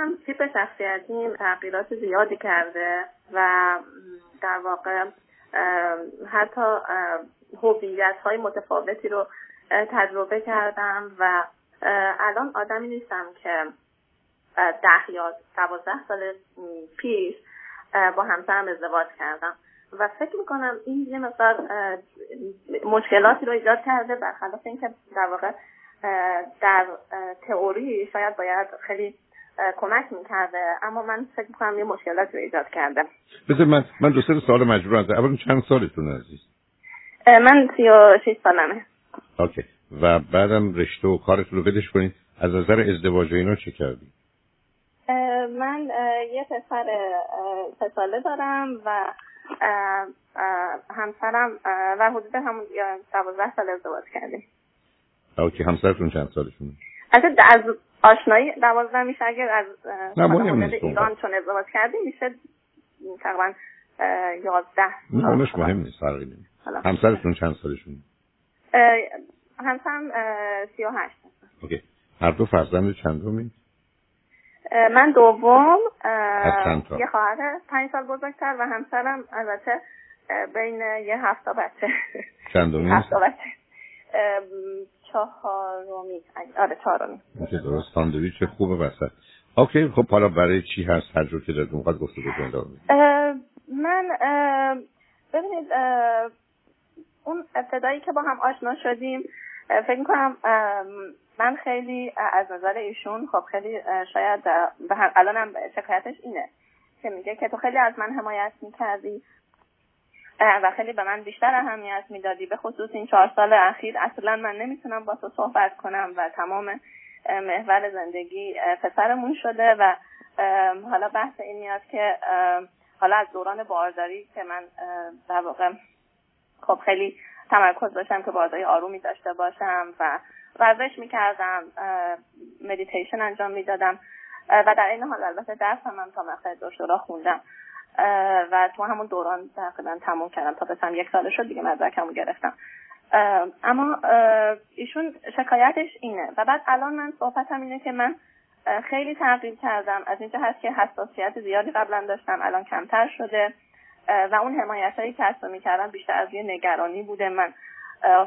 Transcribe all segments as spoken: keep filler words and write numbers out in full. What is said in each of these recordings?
هم تیپ شخصیتیم تغییرات زیادی کرده و در واقع حتی هویت‌های متفاوتی رو تجربه کردم و الان آدمی نیستم که ده یا دوازده سال پیش با همسرم ازدواج کردم و فکر میکنم این یه مقدار مشکلاتی رو ایجاد کرده، برخلاف اینکه در واقع در تئوری شاید باید خیلی کمک میکرده، اما من فکر میکنم یه مشکلاتی رو ایجاد کرده. بذار من من دو سه سال مجبورم. اول چند سالتون عزیز؟ من سی و شش سالمه. اوکی. و بعدم رشته و کارتون رو ولش کنید. از نظر ازدواج و اینا چه کردید؟ من یه پسر سه ساله دارم و همسرم و حدود همون دوازده سال ازدواج کردیم. اوکی. همسرتون چند سالشونه؟ البته از آشنایی دوازده میشه، اگر از خانواده ایران چون ازدواج کردیم میشه تقریبا یازده. نه اونش مهم نیست، فرقی نمیکنه. همسرتون چند سالشونه؟ همسرم سی و هشت. اوکی. هر دو فرزند چندمی؟ من دوم، یه خواهر پنج سال بزرگتر و همسرم البته بین یه هفت تا بچه. چندمی؟ هفت تا بچه. چهارمی. آره چهارمی. درست. ساندویچ خوبه وسط. اوکی. خب حالا برای چی هست هر جور که دارید اونقدر گفتگو کنید؟ من ببینید اون ابتدایی که با هم آشنا شدیم فکر می‌کنم من خیلی از نظر ایشون خب خیلی شاید به هر الانم شکایتش اینه که میگه که تو خیلی از من حمایت میکردی و خیلی به من بیشتر اهمیت میدادی، به خصوص این چهار سال اخیر اصلا من نمیتونم با تو صحبت کنم و تمام محور زندگی پسرمون شده و حالا بحث این میاد که حالا از دوران بارداری که من در واقع خب خیلی تمرکز داشتم که بارداری آرومی داشته باشم و ورزش میکردم، مدیتیشن انجام میدادم و در این حال البته درسم هم تا مقطع دکترا خوندم و تو همون دوران تقریبا تموم کردم تا بسم یک سال شد دیگه مدرکمو گرفتم. اما ایشون شکایتش اینه و بعد الان من صحبتم اینه که من خیلی تغییر کردم، از اینجا هست که حساسیت زیادی قبلا داشتم الان کمتر شده و اون حمایتایی که ازش میکردم بیشتر از یه نگرانی بوده. من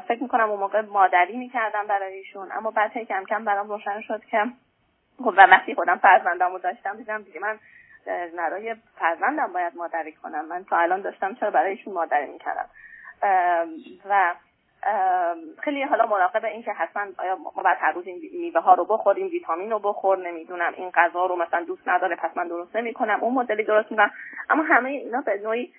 فکر میکنم اون موقع مادری میکردم برای ایشون، اما بعد هی کم کم برام روشن شد که خب وقتی خودم فرزندامو داشتم دیدم دیگه من برای فرزندم باید مادری کنم. من تا الان داشتم چرا برای ایشون مادری میکردم و خیلی حالا مراقب این که حتما آیا ما باید هر روز این میوه ها رو بخوریم، ویتامین رو بخور، نمیدونم این غذا رو مثلا دوست نداره پس من درست نمیکنم، اون مدلی درست میکنم. اما همه اینا به نوعی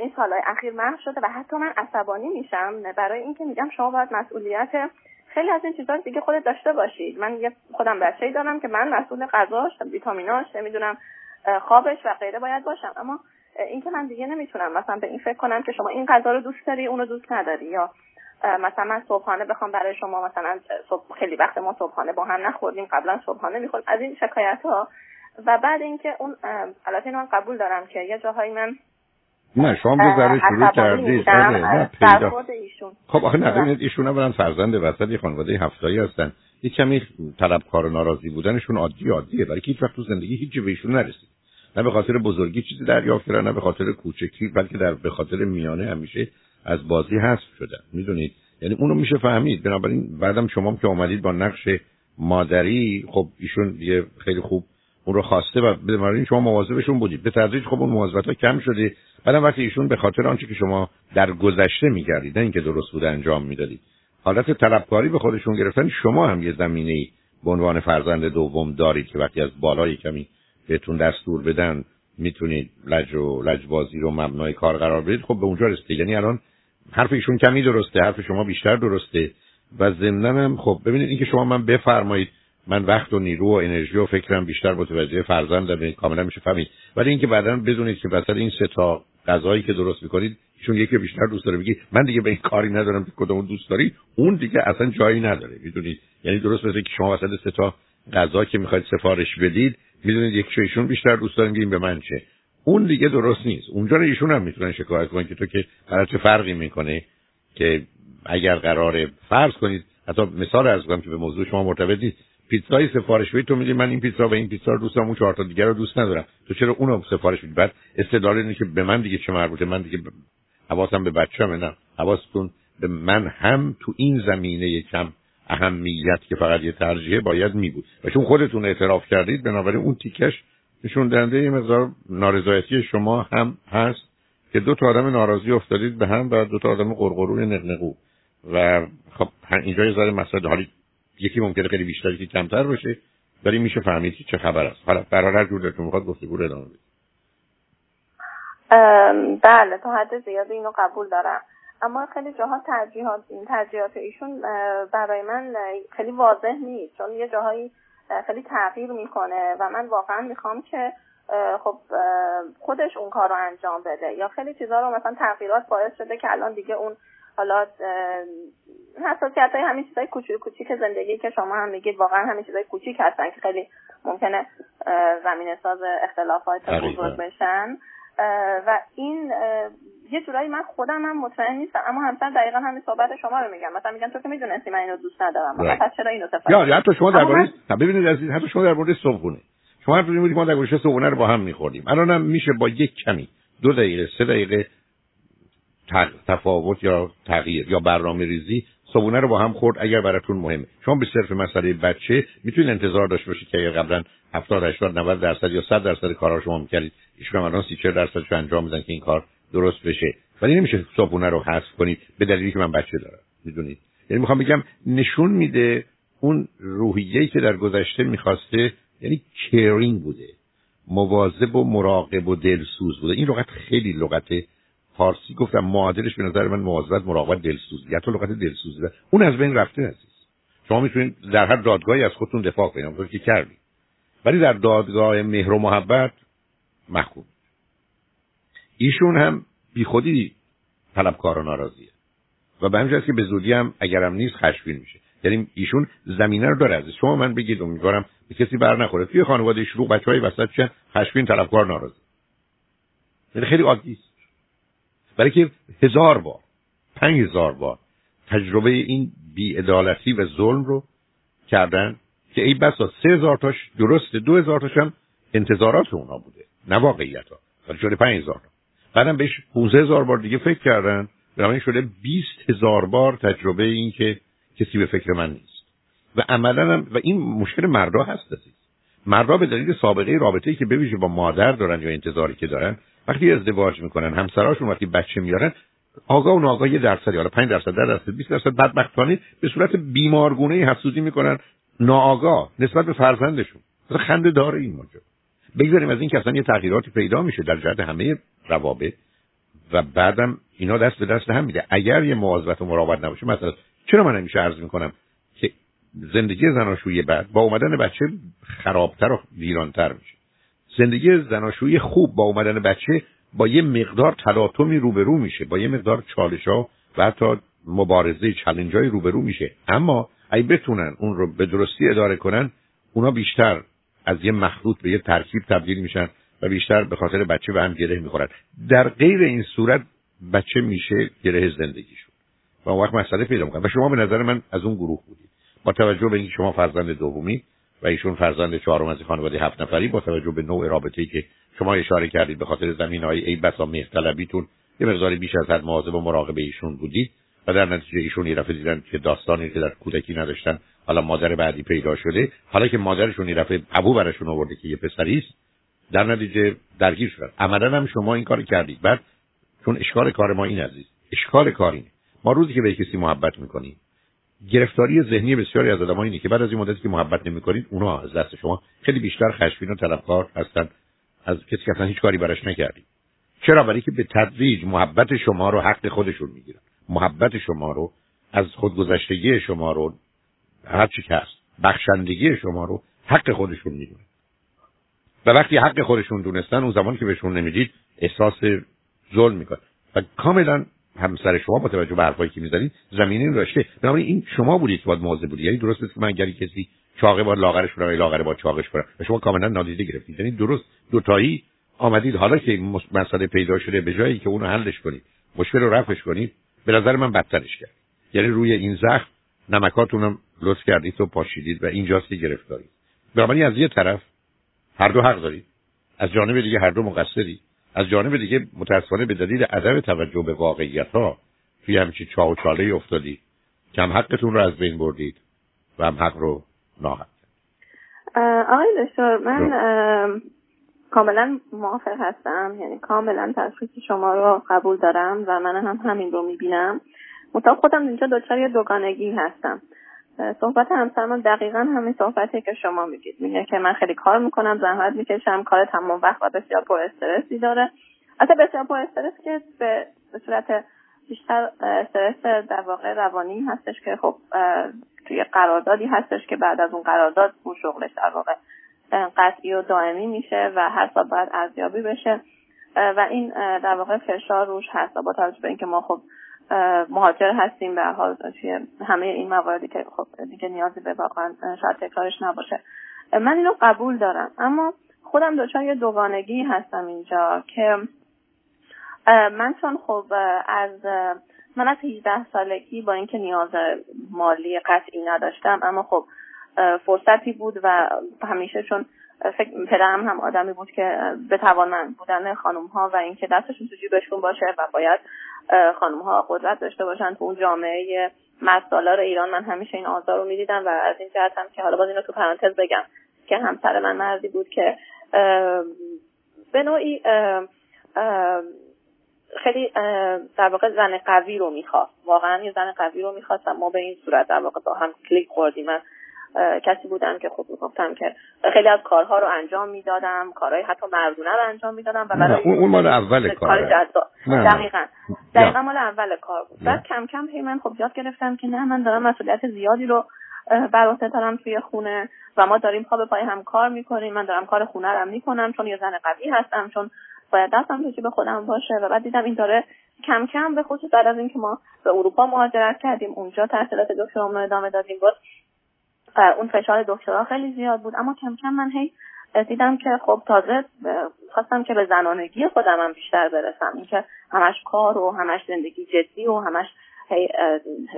این سالهای اخیر محو شده و حتی من عصبانی میشم برای اینکه میگم شما باید مسئولیت خیلی از این چیزا دیگه خودت داشته باشید. من یه خودم بچه‌ای دارم که من مسئول غذاش، ویتامیناش، نمیدونم خوابش و غیره باید باشم، اما اینکه من دیگه نمیتونم مثلا به این فکر کنم که شما این غذا رو دوست داری اون رو دوست نداری، یا مثلا من صبحانه بخوام برای شما مثلا صبح خیلی وقت ما صبحانه با هم نخوردیم، قبلا صبحانه می‌خوردیم، از این شکایت‌ها. و بعد اینکه اون البته من قبول دارم که یه جاهایی من نه شما به ذره شروع کردید نه پیدا خب آخه نه ببینید ایشون اولا فرزند وسط یه خانواده هفتایی هستن، یه کمی طلبکار و ناراضی بودنشون عادی عادیه، ولی هیچ وقت تو زندگی هیچی به ایشون نرسید، نه به خاطر بزرگی چیزی دریافت کردن، نه به خاطر کوچکی، بلکه در به خاطر میانه همیشه از بازی حذف شدن. میدونید یعنی اونو میشه فهمید. بنابراین بعدم شما که اومدید با نقش مادری خب ایشون یه خیلی خوب اون رو خواسته و بنابراین شما مواظبشون بودید، به تدریج خب اون مواظبت‌ها کم شده. بعدم وقتی ایشون به خاطر آنچه که شما در گذشته می‌کردید اینکه درست بوده انجام میدادید حالت طلبکاری به خودشون گرفتن. شما هم یه زمینه‌ای به عنوان فرزند دوم دارید که وقتی از بالای کمی بهتون دستور بدن میتونید لج و لجبازی رو مبنای کار قرار بدید. خب به اونجا رسید. یعنی الان حرف ایشون کمی درسته، حرف شما بیشتر درسته و ضمناً خب ببینید اینکه شما من بفرمایید من وقت و نیرو و انرژی و فکرم بیشتر متوجه فرزندم کاملا میشه فهمید، ولی اینکه بعداً بدونید که مثلا این سه تا غذایی که درست میکنید ایشون یکی بیشتر دوست داره بگید من دیگه به این کاری ندارم که کدوم دوست داری، اون دیگه اصلا جایی نداره. میدونید یعنی درست مثل که شما وسط سه تا غذا که میخواید سفارش بدید میدونید یکی ایشون بیشتر دوست داره میگه به من چه، اون دیگه درست نیست. اونجا ایشون هم میتونن شکایت کنن که تو که برات چه فرقی میکنه که اگر قراره فرض کنید حتی مثال عرض کنم که به موضوع شما مرتبط نیست، پیتزای سفارش بدی، تو میگی من این پیتزا و این پیتزا رو دوست دارم، اون چهار تا دیگه رو دوست ندارم، تو چرا اونو سفارش میدی؟ بعد استدلال اینه که به من دیگه چه مربوطه، من دیگه حواسم به بچه‌مه. نه، حواستون به من هم تو این زمینه یکم اهمیت که فقط یه ترجیح باید می بود و چون خودتون اعتراف کردید بنابراین اون تیکش نشون دهنده یه مقدار نارضایتی شما هم هست که دو تا آدم ناراضی افتادید به هم و دو تا آدم قرقرون نقنقو و خب اینجا یه ذره مسئله، حالی یکی ممکنه خیلی بیشتر یکی کمتر باشه ولی میشه فهمید چه خبر است. حالا قرار هر جور دلتون میخواد گفتگو رو ادامه بدید. بله تا حد زیادی اینو قبول دارم، اما خیلی جاها ترجیحات این ترجیحات ایشون برای من خیلی واضح نیست، چون یه جاهایی خیلی تغییر میکنه و من واقعا میخوام که خب خودش اون کار رو انجام بده، یا خیلی چیزا رو مثلا تغییرات باعث شده که الان دیگه اون حالا حساسیت های همین چیزای کوچیک کوچیک زندگی که شما هم میگید واقعا همین چیزای کوچیک هستن که خیلی ممکنه زمینه ساز اختلافات بزرگ بشن و این یه جورایی من خودم هم مطمئن نیستم. اما همسر دقیقاً همین صحبت شما رو میگم، مثلا میگن تو که میدونستی من اینو دوست ندارم، مثلا پس چرا اینو سفارش یا حتی شما درباره من... ببینید عزیز، حتی شما درباره صبحونه شما حتی میگید ما در گوشه صبحونه رو با هم میخوردیم، الانم میشه با یک کمی دو دقیقه سه دقیقه تفاوت یا تغییر یا برنامه‌ریزی صبحونه رو با هم خورد. اگر براتون مهمه شما به صرف مسئله بچه میتونید انتظار داشته باشید که قبلا هفتاد هشتاد نود درصد یا صد درصد کارا شما میکردید، ایشون الان سی چهل درصدش انجام میدن که این کار درست بشه، ولی نمیشه صبحونه رو حذف کنید به دلیلی که من بچه دارم، میدونید؟ یعنی میخوام بگم نشون میده اون روحیه‌ای که در گذشته میخواسته، یعنی کیرینگ بوده، مواظب و مراقب و دلسوز بوده. این لغت خیلی لغت فارسی گفتم معادلش به نظر من مواظبت، مراقبت، دلسوزی، یا تو لغت دلسوزی ده. اون از بین رفته عزیز. شما میتونید در هر دادگاهی از خودتون دفاع کنید، اونطور که کردید، ولی در دادگاه مهر و محبت محکوم. ایشون هم بیخودی طلبکار و ناراضیه و به همین جهت که به زودی هم اگرم نیست خشمگین میشه، یعنی ایشون زمینه رو داره. عزیز شما من بگید امیدوارم به کسی بر نخوره، توی خانواده شروع بچهای وسط چه خشمگین، طلبکار، ناراضی، یعنی خیلی عادیه. برای که هزار بار پنج هزار بار تجربه این بی‌عدالتی و ظلم رو کردن که ای بسا سه هزار تاش درسته، دو هزار تاش هم انتظارات اونا بوده نه واقعیت ها، ولی شده پنج هزار تا، بعدم بهش پونزه هزار بار دیگه فکر کردن، برای شده بیست هزار بار تجربه این که کسی به فکر من نیست و عملا هم. و این مشکل مردا هست. مردا به دلیل سابقه رابطه‌ای که ببیشه با مادر دارن یا انتظاری که دارن، وقتی ازدواج میکنن همسراشون وقتی بچه میارن آگاه و ناآگاه یه درصدی، حالا پنج درصد درصد بیست درصد بدبختانه به صورت بیمارگونه‌ای حسودی میکنن ناآگاه نسبت به فرزندشون. اصلا خنده داره این موضوع. بگذاریم از این که اصلا یه تغییراتی پیدا میشه در جهت همه روابط و بعدم اینا دست به دست هم میده اگر یه مواظبت و مراقبت نباشه. مثلا چرا من همیشه عرض میکنم که زندگی زناشویی بعد با اومدن بچه خرابتر و ویرانتر میشه، زندگی زناشویی خوب با اومدن بچه با یه مقدار تلاطمی روبرو میشه، با یه مقدار چالش‌ها و حتی مبارزه چالش‌های روبرو میشه، اما اگه بتونن اون رو به درستی اداره کنن اونا بیشتر از یه مخلوط به یه ترکیب تبدیل میشن و بیشتر به خاطر بچه به هم گره میخورن. در غیر این صورت بچه میشه گره زندگیشون و اون وقت مسئله پیدا میکنه و شما به نظر من از اون گروه بودید. با توجه به اینکه شما فرزند دومی و ایشون فرزند چهارم از خانواده هفت نفری، با توجه به نوع رابطه‌ای که شما اشاره کردید به خاطر زمینه‌های ای بسا مهرطلبیتون یه مقدار بیش از حد مواظب و مراقب ایشون بودید و در نتیجه ایشون یه دفعه دیدن که داستانی که در کودکی نداشتن حالا مادر بعدی پیدا شده، حالا که مادرشون یه دفعه ابو براشون آورده که یه پسری است، در نتیجه درگیر شدن. عملاً هم شما این کارو کردید. بعد چون اشکار کار ما این عزیز، اشکار کار اینه ما روزی که به کسی محبت می‌کنیم، گرفتاری ذهنی بسیاری از آدم‌ها اینه که بعد از این مدتی که محبت نمی‌کنید اونا از دست شما خیلی بیشتر خشمگین و طلبکار هستن از کسی که اصلا هیچ کاری براش نکردید. چرا؟ برای که به تدریج محبت شما رو حق خودشون می‌گیرن، محبت شما رو، از خودگذشتگی شما رو، هر چی که هست، بخشندگی شما رو حق خودشون می‌دونن. و وقتی حق خودشون دونستن اون زمان که بهشون نمیدید احساس ظلم می‌کنن. و کاملاً همسر شما با توجه به حرفایی که می‌زنید زمینه این رشته، بنابراین این شما بودید که باید مواظب بودید. یعنی درست نیست که من اگر کسی چاقه با لاغرش کنم یا لاغر با چاقش کنم و شما کاملا نادیده گرفتید. یعنی درست دوتایی آمدید حالا که این مسئله پیدا شده به جایی که اونو حلش کنید، مشکل رو رفعش کنید، به نظر من بدترش کرد. یعنی روی این زخم نمکاتونم لطف کردید و پاشیدید و اینجاست که گرفتارید. بنابراین از یه طرف هر دو حق دارید، از جانب دیگه هر دو مقصرید. از جانب دیگه متأسفانه به دلیل عدم توجه به واقعیت‌ها توی همچین چاه و چاله‌ای افتادید که هم حقتون رو از بین بردید و هم حق رو ناحق. آقای دکتر، من کاملا موافق هستم، یعنی کاملا تشخیص شما رو قبول دارم و من هم همین رو میبینم. مطابق خودم اینجا دچار یه دوگانگی هستم. صحبت همسرم دقیقاً همین صحبتیه که شما میگید. میگه که من خیلی کار میکنم، زحمت میکشم، کار تمام وقت و بسیار پر استرسی داره. البته بسیار پر استرس که به صورت بیشتر استرس در واقع روانی هستش که خب توی قراردادی هستش که بعد از اون قرارداد اون شغلش در واقع قطعی و دائمی میشه و هر سال باید ارزیابی بشه و این در واقع فشار روش هست. با توجه به اینکه ما خب مهاجر هستیم به هر حال توی همه این مواردی که خب دیگه نیازی به واقعا شاید تکرارش نباشه، من اینو قبول دارم. اما خودم دچار یه دوگانگی هستم اینجا که من چون خب از من از هجده سالگی با اینکه نیاز مالی قطعی نداشتم، اما خب فرصتی بود و همیشه چون فکر پدرم هم آدمی بود که به توانمند بودن خانم‌ها و اینکه دستشون تو جیبشون باشه و باید خانم‌ها قدرت داشته باشن تو اون جامعه مردسالار ایران، من همیشه این آزار رو می‌دیدم و از این جهت هم که حالا باز اینو تو پرانتز بگم که همسر من مردی بود که به نوعی خیلی در واقع زن قوی رو میخواست، واقعا یه زن قوی رو میخواست. ما به این صورت در واقع با هم کلیک خوردیم. من کسی بودم که خب میگفتم که خیلی از کارها رو انجام میدادم، کارهای حتی مردونه رو انجام میدادم و برای اون مال اول کار دقیقاً دقیقاً مال اول کار بود. بعد کم کم هی من خب یاد گرفتم که نه، من دارم مسئولیت زیادی رو بر عهده دارم توی خونه و ما داریم پا به پای هم کار میکنیم. من دارم کار خونه رو میکنم چون یه زن قوی هستم، چون باید دستم توی به خودم باشه. و بعد دیدم این داره کم کم، به خصوص بعد از اینکه ما به اروپا مهاجرت کردیم، اونجا تحصیلات دکترامون رو ادامه دادیم، باز اون فشار دکترا خیلی زیاد بود. اما کم کم من هی دیدم که خب تازه خواستم که به زنانگی خودم هم بیشتر برسم، اینکه همش کار و همش زندگی جدی و همش هی,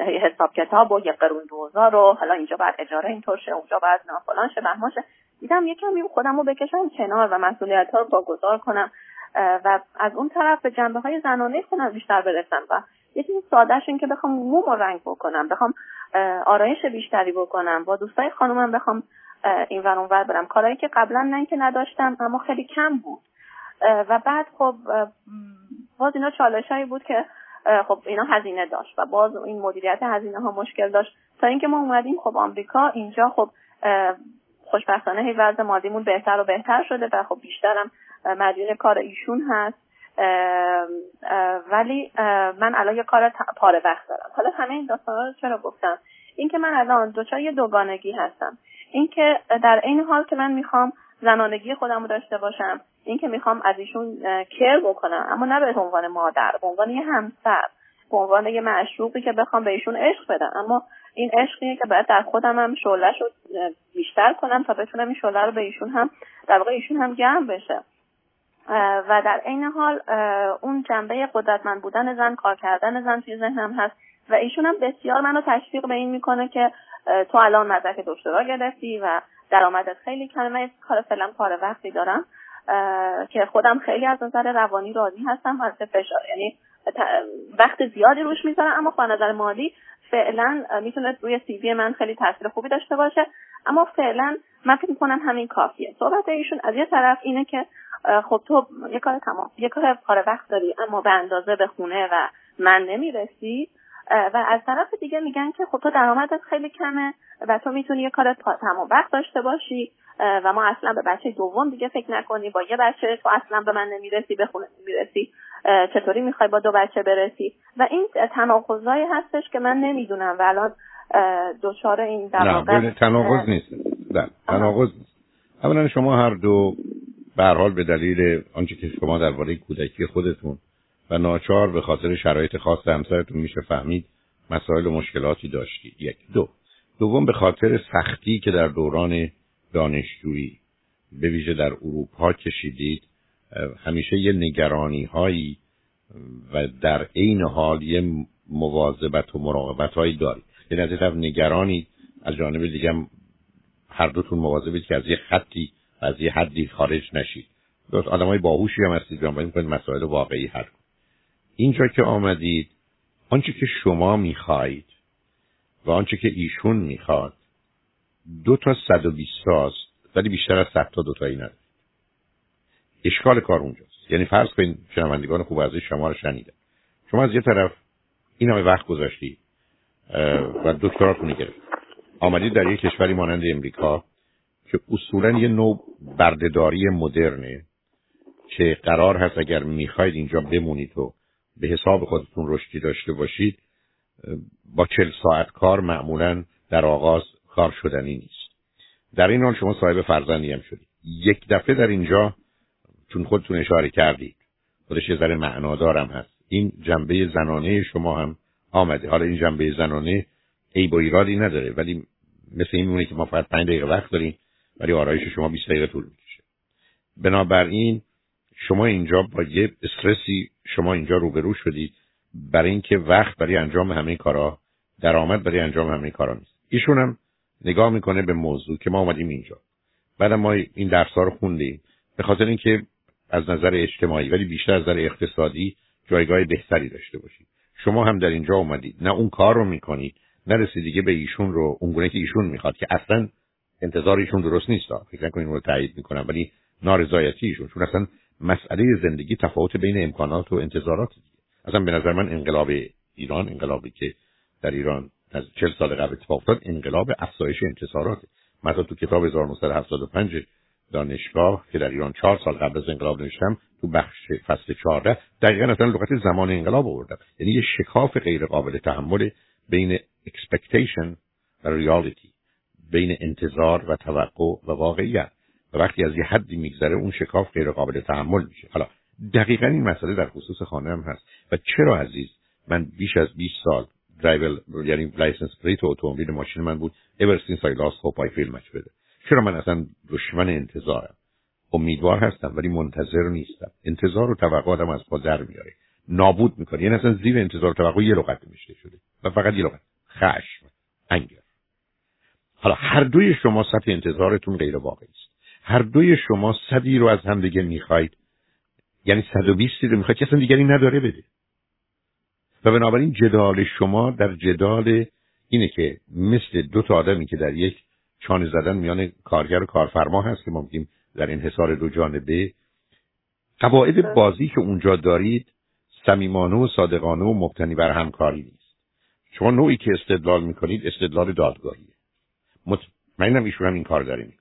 هی حساب کتاب و یه قرون دوزار و حالا اینجا بعد اجاره اینطور شه، اونجا بعد نافلان شه، بهمان شه. دیدم یکم خودم رو بکشم کنار و مسئولیت‌ها رو واگذار کنم و از اون طرف به جنبه‌های زنانه خودم بیشتر برسم و یه چیز ساده‌اش این که بخوام مومو رنگ بکنم، بخوام آرایش بیشتری بکنم، با دوستای خانومم بخوام این ور اون ور برم، کارهایی که قبلا نه که نداشتم اما خیلی کم بود. و بعد خب باز اینا چالشایی بود که خب اینا هزینه داشت و باز این مدیریت هزینه ها مشکل داشت تا اینکه ما اومدیم خب آمریکا. اینجا خب خوشبختانه هی وضع مادیمون بهتر و بهتر شده و خب بیشترم مدیون کار ایشون هست. اه اه ولی اه من الان یه کار پاره وقت دارم. حالا همه این داستانا رو چرا گفتم؟ این که من الان دچار یه دوگانگی هستم، این که در این حال که من میخوام زنانگی خودم رو داشته باشم، این که میخوام از ایشون کر بکنم، اما نه به عنوان مادر، به عنوان یه همسر، به عنوان یه معشوقی که بخوام به ایشون عشق بدم، اما این عشقیه که باید در خودم هم شعله‌ش رو بیشتر کنم تا بتونم این شعله رو به ایشون هم در واقع ایشون هم گرم بشه. و در عین حال اون جنبه قدرتمند بودن زن، کار کردن زن توی ذهنم هست و ایشون هم بسیار منو تشویق به این میکنه که تو الان مدرک دکترا گرفتی و درآمدت خیلی کمه، من کار فعلا پاره وقتی دارم که خودم خیلی از نظر روانی راضی هستم، حالت فشار یعنی وقت زیادی روش میذارم، اما از نظر مالی فعلا میتونه روی سی وی من خیلی تاثیر خوبی داشته باشه، اما فعلا من فکر میکنم همین کافیه. صحبت ایشون از یه طرف اینه که خب تو یه کار تمام یه کار پاره وقت داری اما به اندازه به خونه و من نمیرسی، و از طرف دیگه میگن که خب تو درآمدت خیلی کمه و تو میتونی یه کار تمام وقت داشته باشی و ما اصلا به بچه دوم دیگه فکر نکنی، با یه بچه تو اصلا به من نمیرسی، به خونه نمیرسی، چطوری میخوای با دو بچه برسی؟ و این تناقضایی هستش که من نمیدونم و الان دچار این در واقع تناقض نیست. نه تناقض نیست. اولا شما هر دو به هر حال به دلیل آنچه که شما درباره کودکی خودتون و ناچار به خاطر شرایط خاص همسرتون میشه فهمید مسائل و مشکلاتی داشتید. یک دو دوم به خاطر سختی که در دوران دانشجویی به ویژه در اروپا کشیدید، همیشه یه نگرانی هایی و در عین حال یه مواظبت و مراقبت هایی دارید. یعنی از طرف نگرانی از جانب دیگه هم هر دوتون مواظبید که از یه خطی از یه حدی خارج نشید. دوست آدمای باهوشی هم هستید، جنبه می‌کنید مسائل واقعی حل کنید. اینجا که آمدید آنچه که شما می‌خواید و آنچه که ایشون می‌خواد دو تا صد و بیست تا است، ولی بیشتر از صد تا دو تایی نداره. اشکال کار اونجاست. یعنی فرض کنید شنوندگان خوب از شما رو شنیدن. شما از یه طرف این همه وقت گذاشتید و دکتراتون رو گرفتید. آمدید در یک کشوری مانند امریکا که اصولاً یه نوع بردهداری مدرنه که قرار هست اگر میخواید اینجا بمونید و به حساب خودتون رشدی داشته باشید، با چهل ساعت کار معمولاً در آغاز کار شدنی نیست. در این حال شما صاحب فرزندی هم شدید. یک دفعه در اینجا چون خودتون اشاره کردید، خودش یه ذره معنادارم هست، این جنبه زنانه شما هم آمده. حالا این جنبه زنانه عیب و ایرادی نداره، ولی مثل این میمونه که ما فقط پنج دقیقه وقت داریم ولی آرایش شما بیست دقیقه طول میکشه. بنابراین شما اینجا با یه استرسی شما اینجا روبرو شدید، برای اینکه وقت برای انجام همه کارا، درآمد برای انجام همه کارا نیست. ایشون هم نگاه میکنه به موضوع که ما اومدیم اینجا، بعد ما این درس‌ها رو خوندیم، به خاطر اینکه از نظر اجتماعی ولی بیشتر از نظر اقتصادی جایگاه بهتری داشته باشید. شما هم در اینجا اومدید، نه اون کار رو میکنید، نه رسیدگی به ایشون رو اونگونه که ایشون میخواد، که اصلا انتظار ایشون درست نیست. فکر نکنید رو تایید میکنم، ولی نارضایتی ایشون، چون اصلا مسئله زندگی تفاوت بین امکانات و انتظارات دیگه. اصلا به نظر من انقلاب ایران، انقلابی که در ایران از چهل سال قبل اتفاق افتاد، انقلاب افزایش انتظارات. مثلا تو کتاب هزار و نهصد و هفتاد و پنج دانشگاه که در ایران چهار سال قبل از انقلاب نوشتم، تو بخش فصل چهارده دقیقاً اصلا لغت زمان انقلاب آوردم. یعنی یه شکاف غیر قابل تحمل بین expectation و reality، بین انتظار و توقع و واقعیت. و وقتی از یه حدی میگذره اون شکاف غیر قابل تحمل میشه. حالا دقیقاً این مسئله در خصوص خانه هم هست. و چرا عزیز من بیش از بیست سال درایول، یعنی لایسنس پلیت اتومبیل ماشین من بود، ever since I lost hope I feel much better. چرا من اصلا دشمن انتظارم، امیدوار هستم ولی منتظر نیستم. انتظار و توقعاتم از پا در میاره، نابود میکنه. یعنی اصلا زیر انتظار و توقع یه لغت میشه شده و فقط یه لغت، خشم، انگر. حالا هر دوی شما سطح انتظارتون غیر واقعی است، هر دوی شما صدی رو از هم دیگه میخواید، یعنی صد و بیست رو میخواید که اصلا دیگری نداره بده. و بنابراین جدال شما در جدال اینه که مثل دو تا آدمی که در یک چانه زدن میان کارگر و کارفرما هست که ما میگیم در این حصار دو جانبه، قواعد بازی که اونجا دارید صمیمانه و صادقانه و مبتنی بر همکاری نیست. شما نوعی که استدلال میکنید استدلال دادگاهیه. مطمئنم ایشون هم این کار داره میکنه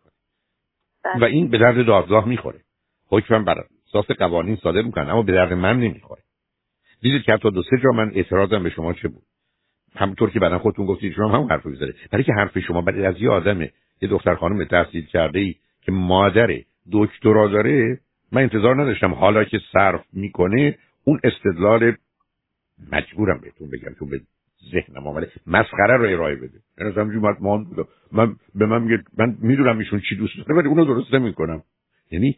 و این به درد دادگاه میخوره. حکم بر اساس قوانین صادر میکنن اما به درد من نمیخوره. دیدید که حتی دو سه جا من اعتراضم به شما چه بود، همونطور که بعدن خودتون گفتید شما هم حرف می‌زنه. برای که حرف شما برای از یه آدمه، یه دختر خانم تحصیل کرده‌ای که مادره دکترا داره، من انتظار نداشتم حالا که صرف میکنه اون استدلال، مجبورم بهتون بگم چون به ذهنم اومده، مسخره رو ارائه بده. من اصلا جمعت مان بودم، من به من میگه من میدونم ایشون چی دوست داره ولی اونو درست نمی‌کنم. یعنی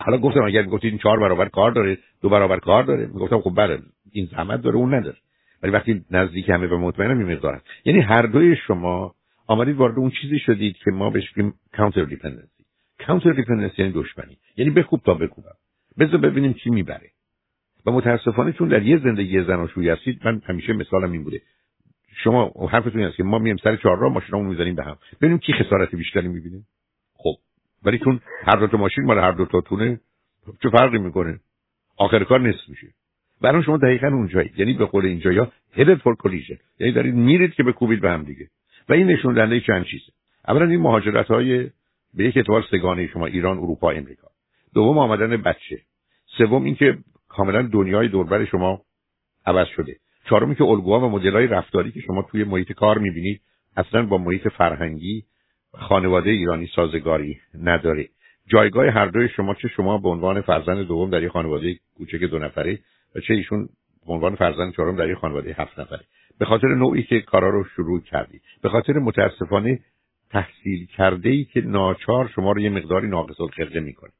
حالا گفتم اگر میگفتید این چهار برابر کار داره، دو برابر کار داره، میگفتم خب بله این زحمت داره اون نداره. ولی وقتی نزدیک همه و مطمئنم این مقدار هست، یعنی هر دوی شما آمدید وارد اون چیزی شدید که ما بهش میگیم کانتر دیپندنسی. کانتر دیپندنسی یعنی دشمنی، یعنی بخوب تا بکوبم، بذار ببینیم چی میبره. و متاسفانه چون در یه زندگی زناشویی هستید، من همیشه مثالم این بوده، شما حرفتون این است که ما میایم سر چهارراه ماشینامون میزنیم به هم ببینیم کی خسارت بیشتری میبینه. خب ولی چون هر دو تا ماشین مال هر دو تاتونه چه فرقی میکنه، آخر کار نصف میشه. برای شما دقیقاً اونجایی، یعنی به قول اینجایا هدد فور کولیژن، یعنی دارید میرید که بکوبید به هم دیگه. و این نشون دهنده چند چیزه. اولا این مهاجرت‌های به یک اعتبار سگانه شما، ایران، اروپا، امریکا. دوم آمدن بچه. سوم اینکه کاملا دنیای دوربر شما عوض شده. چهارمی که الگوها و مدل‌های رفتاری که شما توی محیط کار می‌بینید اصلاً با محیط فرهنگی خانواده ایرانی سازگاری نداره. جایگاه هر دوی شما، چه شما به عنوان فرزند دوم در یک خانواده کوچک دو نفره و چه ایشون به عنوان فرزند چهارم در یک خانواده هفت نفره، به خاطر نوعی که کارا رو شروع کردی، به خاطر متاسفانه تحصیل کرده‌ای که ناچار شما رو یه مقداری ناقص الخرقه میکنه،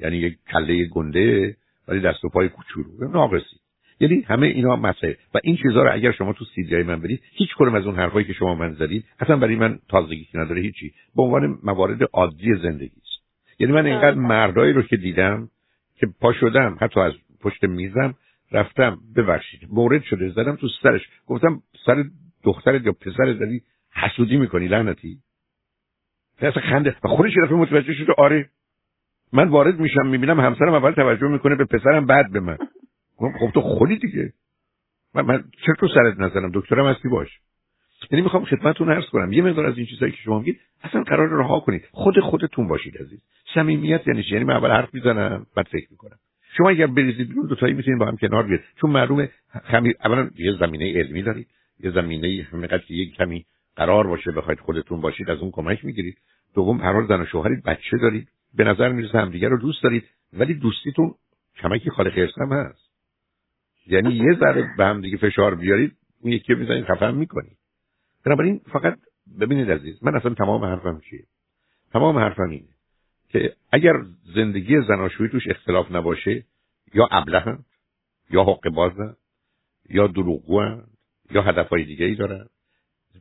یعنی یک کله گنده ولی دست و پای کوچولو ناقصی. یعنی همه اینا مسائل و این چیزها رو اگر شما تو سیدیای من برید، هیچ کدوم از اون حرفایی که شما من زدید اصلا برای من تازگی نداره، هیچی، به عنوان موارد عادی زندگی است. یعنی من اینقدر مردایی رو که دیدم که پا شدم حتی از پشت میزم رفتم، ببخشید مورد شده، زدم تو سرش، گفتم سر دخترت یا پسرت داری حسودی میکنی لعنتی. اصلا خنده و خودش رفت متوجه شد. آره من وارد میشم میبینم همسرم اول توجه میکنه به پسرم بعد به من. خب تو خودی دیگه، من, من چرا تو سرت نزنم، دکترم هستی باش. یعنی میخوام خدمتتون عرض کنم یه مقدار از این چیزایی که شما میگید اصلا قرار رها کنید، خود خودتون باشید عزیز. صمیمیت یعنی چی؟ یعنی من اول حرف میزنم بعد فکر میکنم. شما اگر بریزید بیرون دو تایی میتونید با هم کنار بیاید، چون معلومه خمیر اولا یه زمینه علمی دارید، یه زمینه همینقدر که یک کمی قرار باشه بخواید خودتون باشید از اون کمک میگیرید. دوم هر حال زن و شوهرید، بچه دارید، به نظر میرسه همدیگه رو دوست دارید، ولی دوستیتون کمکی خالق ارث هم هست. یعنی یه ذره به هم دیگه فشار بیارید اون یکی میزنید خفن میکنید. بنابراین فقط ببینید عزیز، من اصلا تمام حرفم چیه؟ تمام حرفم اینه که اگر زندگی زناشویی توش اختلاف نباشه، یا ابله‌اند یا حقه‌بازند یا دروغگوئند یا هدفهای دیگه ای دارن،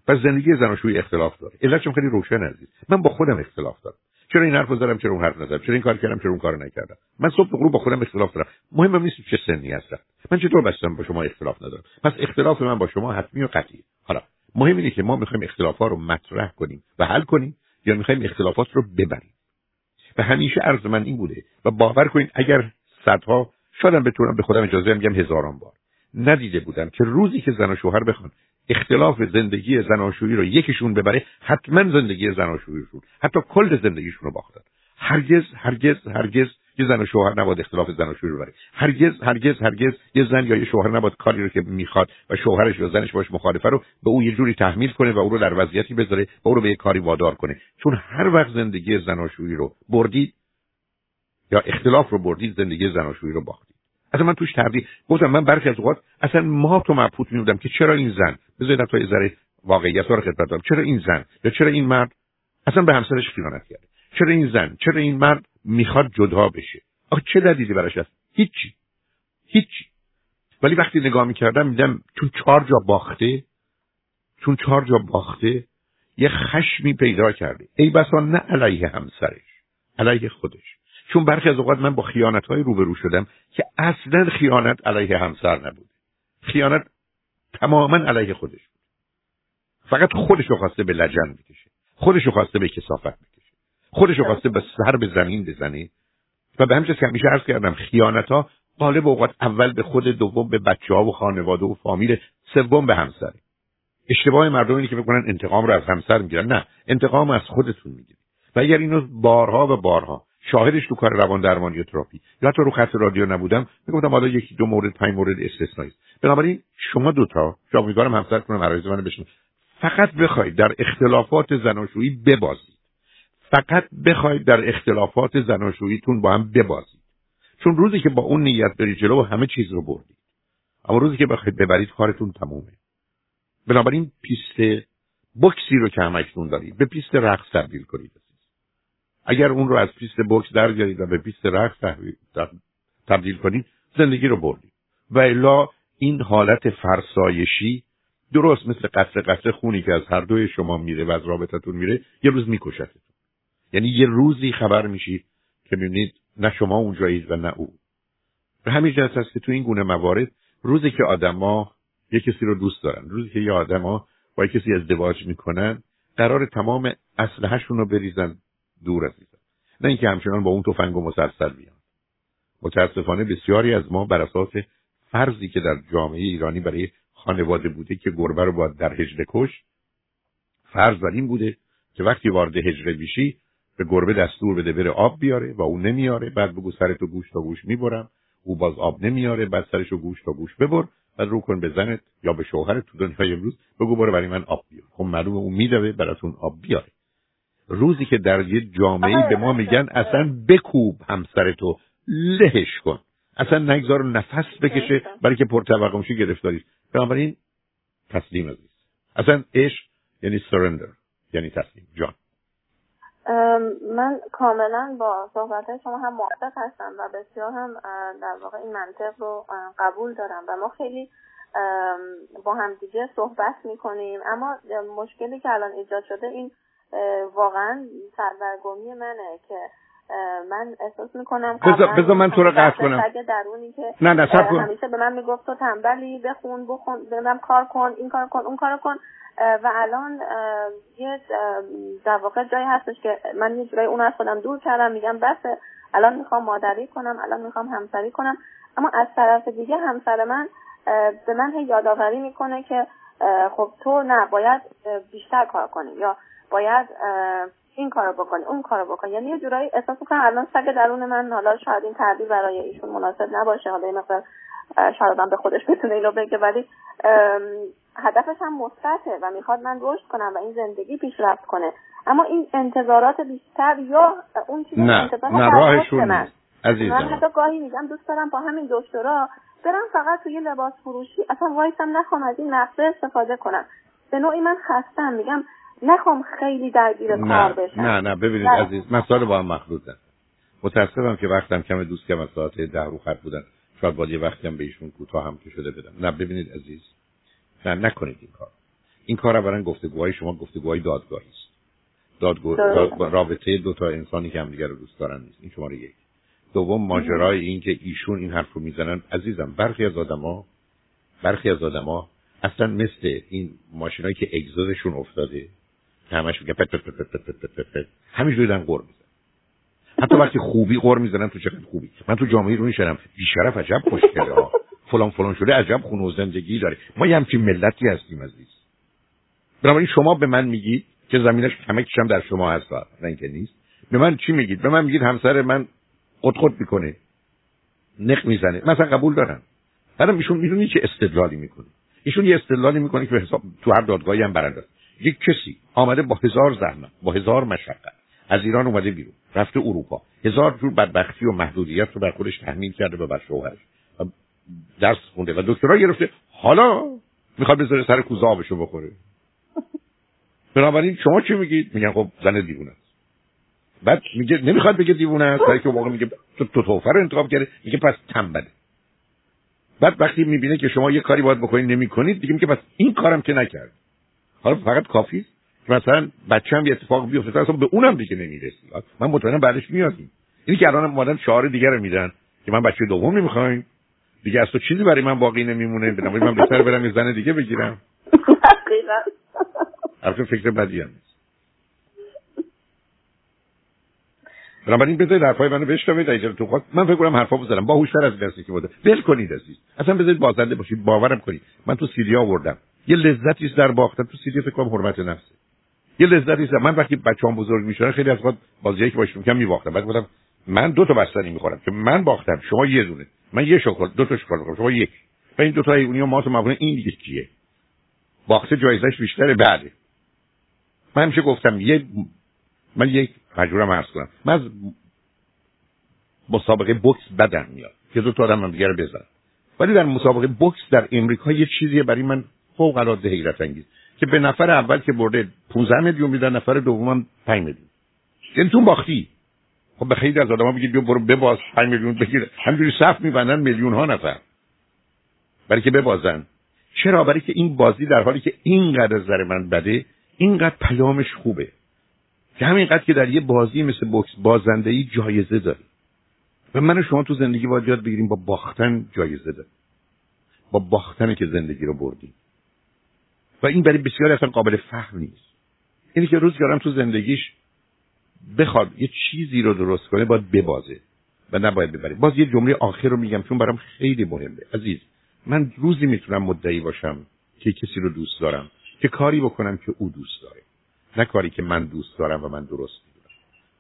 پس زندگی زناشویی اختلاف داره. علتشون خیلی روشن عزیز، من با خودم اختلاف دارم. چرا این حرفو زدم، چرا اون حرف نزدم، چرا این کار کردم، چرا اون کارو نکردم. من صبح تا غروب با خودم اختلاف دارم. مهمم نیست چه سنی هستم، من چطور بستم با شما اختلاف ندارم. پس اختلاف من با شما حتمی و قطعی. حالا مهم اینه که ما میخوایم اختلافات رو مطرح کنیم و حل کنیم یا میخوایم اختلافات رو ببریم. و همیشه عرض من این بوده و باور کنین اگر صدها، شاید بتونم به خودم اجازه میگم هزاران بار ندیده بودم که روزی که زن و شوهر بخوان اختلاف زندگی زناشویی رو یکیشون ببره، حتما زندگی زناشوییشون حتی کل زندگیشون رو باختن. هرگز هرگز هرگز یه زن و شوهر نباید اختلاف زناشویی رو ببره. هرگز هرگز هرگز یه زن یا یه شوهر نباید کاری رو که میخواد و شوهرش یا زنش باش مخالفه رو به او یه جوری تحمیل کنه و او رو در وضعیتی بذاره و او رو به یه کاری وادار کنه. چون هر وقت زندگی زناشویی رو بردید یا اختلاف رو بردید، زندگی زناشویی رو باختید. اصلا من توش تردید گفتم، من برخی از اوقات اصلا ما تو مبهوت می‌بودم که چرا این زن، بذارید تا یه ذره واقعیت‌ها رو خدمت بدم، چرا این زن یا چرا این مرد اصلا به همسرش خیانت کرده، چرا این زن چرا این مرد میخواد جدا بشه، آخه چه دلیلی براش هست؟ هیچی هیچی. ولی وقتی نگاه میکردم میدم چون چهار جا باخته، چون چهار جا باخته یه خشمی پیدا کرده، ای بسا نه علیه همسرش، علیه خودش. چون برخی از اوقات من با خیانت‌های روبرو شدم که اصلا خیانت علیه همسر نبود، خیانت تماما علیه خودش بود. فقط خودشو خواسته به لجن بکشه، خودشو خواسته به کثافت بکشه، خودشو خواسته به سر به زمین بزنه. و به همچنین که همیشه عرض کردم خیانت‌ها غالب اوقات اول به خود، دوم به بچه‌ها و خانواده و فامیل، سوم به همسره. اشتباه مردم اینه که بکنن انتقام رو از همسر میگیرن. نه، انتقام از خودتون میگیرید. و اگر اینو بارها و بارها شاهدش تو کار روان درمانی و تراپی یا حتی رو خط رادیو نبودم، میگفتم حالا یکی دو مورد پنج مورد استثنایی است. بنابراین شما دوتا تا امیدوارم همسر کنم عرایز منو بشنوید، فقط بخواید در اختلافات زناشویی ببازید، فقط بخواید در اختلافات زناشوییتون با هم ببازید. چون روزی که با اون نیت برید جلو و همه چیز رو بردید، اما روزی که بخواید ببرید کارتون تمومه. بنابراین پیست بوکسی رو که همکنون دارید به پیست رقص تبدیل کنید. اگر اون رو از پیست بوکس در بیارید و به پیست رقص تبدیل کنید، زندگی رو بردید. و الا این حالت فرسایشی درست مثل قطره قطره خونی که از هر دوی شما میره و از رابطتون میره، یه روز میکشتتون. یعنی یه روزی خبر میشید که میبینید نه شما اونجایید و نه او. و همین جهت هست که تو این گونه موارد روزی که آدما یه کسی رو دوست دارن، روزی که یه آدما با یه کسی ازدواج میکنن، قرار تمام اسلحه‌شون رو بریزن دور از اینا، نه اینکه همچنان با اون تفنگ و مسلسل بیان. متاسفانه بسیاری از ما بر اساس فرضی که در جامعه ایرانی برای خانواده بوده که گربه رو باید در حجله کش، فرض بر این بوده که وقتی وارد حجله میشی به گربه دستور بده بره آب بیاره و اون نمیاره، بعد بگو سرتو گوش تا گوش میبرم، او باز آب نمیاره، بعد سرشو گوش تا گوش ببر، بعد رو کن به زنت یا به شوهرت تو دنیای امروز بگو برو برای من آب بیار. خب معلومه اون میدوه براتون آب بیاره. روزی که در یه جامعه‌ای به ما میگن اصلا بکوب همسرتو، لهش کن، اصلا نگذار نفس بکشه برای که پرتوقمشی گرفتاریست. بنابراین تسلیم عزیز، اصلا عشق یعنی سرندر، یعنی تسلیم. جان من کاملا با صحبت‌های شما هم موافق هستم و بسیار هم در واقع این منطق رو قبول دارم و ما خیلی با همدیگه صحبت می‌کنیم، اما مشکلی که الان ایجاد شده این واقعا سردرگمی منه که من احساس می‌کنم. بذار من تو رو قطع کنم. نه نه صبر کن. همیشه به من میگفت تو تنبلی، بخون بخون بنم کار کن، این کار کن اون کارو کن، و الان یه در واقع جایی هستش که من یه جورایی اون از خودم دور کردم، میگم بس الان میخوام مادری کنم، الان میخوام همسری کنم. اما از طرف دیگه همسر من به من یادآوری میکنه که خب تو نه باید بیشتر کار کنی یا باید این کارو بکنی اون کارو بکنی، یعنی یه جورایی احساس میکنم الان سگ درون من، حالا شاید این تعبیر برای ایشون مناسب نباشه، حالا مثلا شاید هم به خودش بتونه اینو بگه، ولی هدفش هم مثبته و میخواد من رشد کنم و این زندگی پیشرفت کنه، اما این انتظارات بیشتر یا اون چیزی که نه راهشون نیست. عزیزم من حتی گاهی میگم دوست دارم با همین دکترا برم فقط توی لباس فروشی اصلا وایسم نخوام از این نقشه استفاده کنم، به نوعی من خستم، میگم نخوام خیلی درگیر کار بشم. نه نه ببینید نه. عزیز مسائل با هم مخلوطن، متاسفم که وقتم کم، دوست که ساعت ده رو خط بودن، شاید باید یه وقتی هم به ایشون کوتاه هم که شده بدم. نه ببینید عزیز، نه نکنید این کار. این کار اولا گفتگوهای شما گفتگوهای دادگاهی است. دادگو رابطه دو تا انسانی که همدیگه رو دوست دارن نیست. این شماره یک. دوم ماجرای این که ایشون این حرفو میزنن. عزیزم برخی از آدما برخی از آدما اصلا مثل این ماشینایی که اگزوزشون افتاده، همش میگه پت پت پت پت پت پت پت پت. همینجوری دارن قور میزنن. حتی وقتی خوبی قور میزنن تو چقدر خوبی. من تو جامعه رو نشدم. بی شرف عجب خوشگله ها. فلان فلان شده عجب خونه و زندگی داره. ما یه همچین ملتی هستیم عزیز. بنابراین شما به من میگید که زمینش همه چیزم در شما هست، نه اینکه نیست. به من چی میگید؟ به من میگید همسر من قد قد میکنه، نق میزنه. مثلا قبول دارم. بعدم ایشون میدونی چه استدلالی میکنه. ایشون یه استدلالی میکنه که به حساب تو هر دادگاهی هم برانداز. یک کسی آمده با هزار زحمت، با هزار مشقت از ایران اومده بیرون، رفته اروپا، هزار جور بدبختی و محدودیت رو بر خودش تحمیل کرده و بر شوهرش. درس خونده و دکترا گرفته، حالا میخواد بذاره سر کوزه آبشو بخوره. بنابراین شما چی میگید؟ میگن خب زن دیوونه است. بعد میگه نمیخواد بگه دیوونه است، ولی که واقعا میگه تو تو توفه رو انتخاب کرده، میگه پس تنبله. بعد وقتی میبینه که شما یه کاری باید بکنید نمیکنید، دیگه میگه پس این کارم که نکرد. حالا فقط کافیه مثلا بچه‌م یه اتفاق بیفته، اصلا به اونم دیگه نمیرسید. من مطمئنم بعدش میاد. اینی که الان مدام شعار دیگه رو میدن که من بچه دوم نمیخوام. دیگه از تو چیزی برای من باقی نمیمونه، بنابراین من بهتره برم یه زن دیگه بگیرم. دقیقاً. البته فکر بدیه. بنابراین بذارید حرفای منو بشنوید، اجازه تو خواست. من فکر کنم حرفامو زدم. باهوش‌تر از درسی که بوده. ول کنید عزیز. اصلا بذارید بازنده باشید، باورم کنید. من تو سیدیا آوردم. یه لذتی در باختن تو سیدیا، فکر کنم حرمت نفسه. یه لذتی است. من وقتی بچه‌ام بزرگ میشن خیلی از وقت بازیایی که باشم کم می‌باختم. بعد گفتم من دو تا بستنی می‌خورم که من باختم، شما یه دونه. من یه شکلات دو تا شکلات می‌خوام، شما یک. و این دو تا اونیا ما تو مبونه این دیگه چیه؟ باخته جایزش بیشتره. بله. من همیشه گفتم یه من یک مجبورم عرض کنم. من از مسابقه بوکس بدم میاد که دو تا آدم هم دیگه رو بزنن. ولی در مسابقه بوکس در امریکا یه چیزیه برای من فوق العاده حیرت انگیز که به نفر اول که برده پانزده میلیون میدن، نفر دومم پنج میلیون. یعنی تو باختی. خب به خیلی از آدما میگید بیا برو بباز پنج میلیون بگیر، همینجوری صف میبندن میلیون ها نفر برای که ببازن. چرا؟ برای که این بازی در حالی که اینقدر زر من بده، اینقدر پیامش خوبه که همینقدر که در یه بازی مثل بوکس بازندگی جایزه داره و من و شما تو زندگی باید یاد بگیریم با باختن جایزه داره، با باختنی که زندگی رو بردیم، و این برای بسیاری اصلا قابل فهم نیست. اینی که روزگارم تو زندگیش بخواد یه چیزی رو درست کنه باید ببازه و نباید ببره. باز یه جمله آخر رو میگم چون برام خیلی مهمه. عزیز من روزی میتونم مدعی باشم که کسی رو دوست دارم که کاری بکنم که او دوست داره، نه کاری که من دوست دارم و من درست میدونم.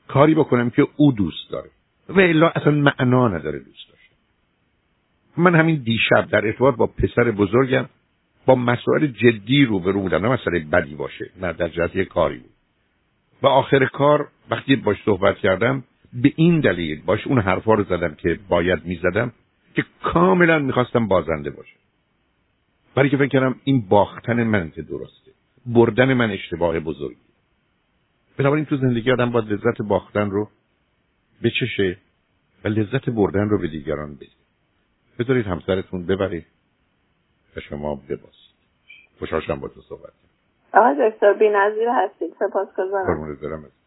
کاری بکنم که او دوست داره و الا اصلا معنا نداره دوست داشتن. من همین دیشب در ارتباط با پسر بزرگم با مسائل جدی رو به رو بودم، نه مسئله بدی باشه، نه در جهت کاری بود. و آخر کار وقتی باش صحبت کردم به این دلیل باش اون حرفا رو زدم که باید میزدم که کاملا میخواستم بازنده باشه، برای که فکر کردم این باختن من که درسته، بردن من اشتباه بزرگی. بنابراین تو زندگی آدم باید لذت باختن رو بچشه و لذت بردن رو به دیگران بده. بذارید همسرتون ببره و شما بباسید. خوشحال شدم با تو صحبت کردم. آقای دکتر بی‌نظیر هستید. سپاسگزارم. قربونت برم.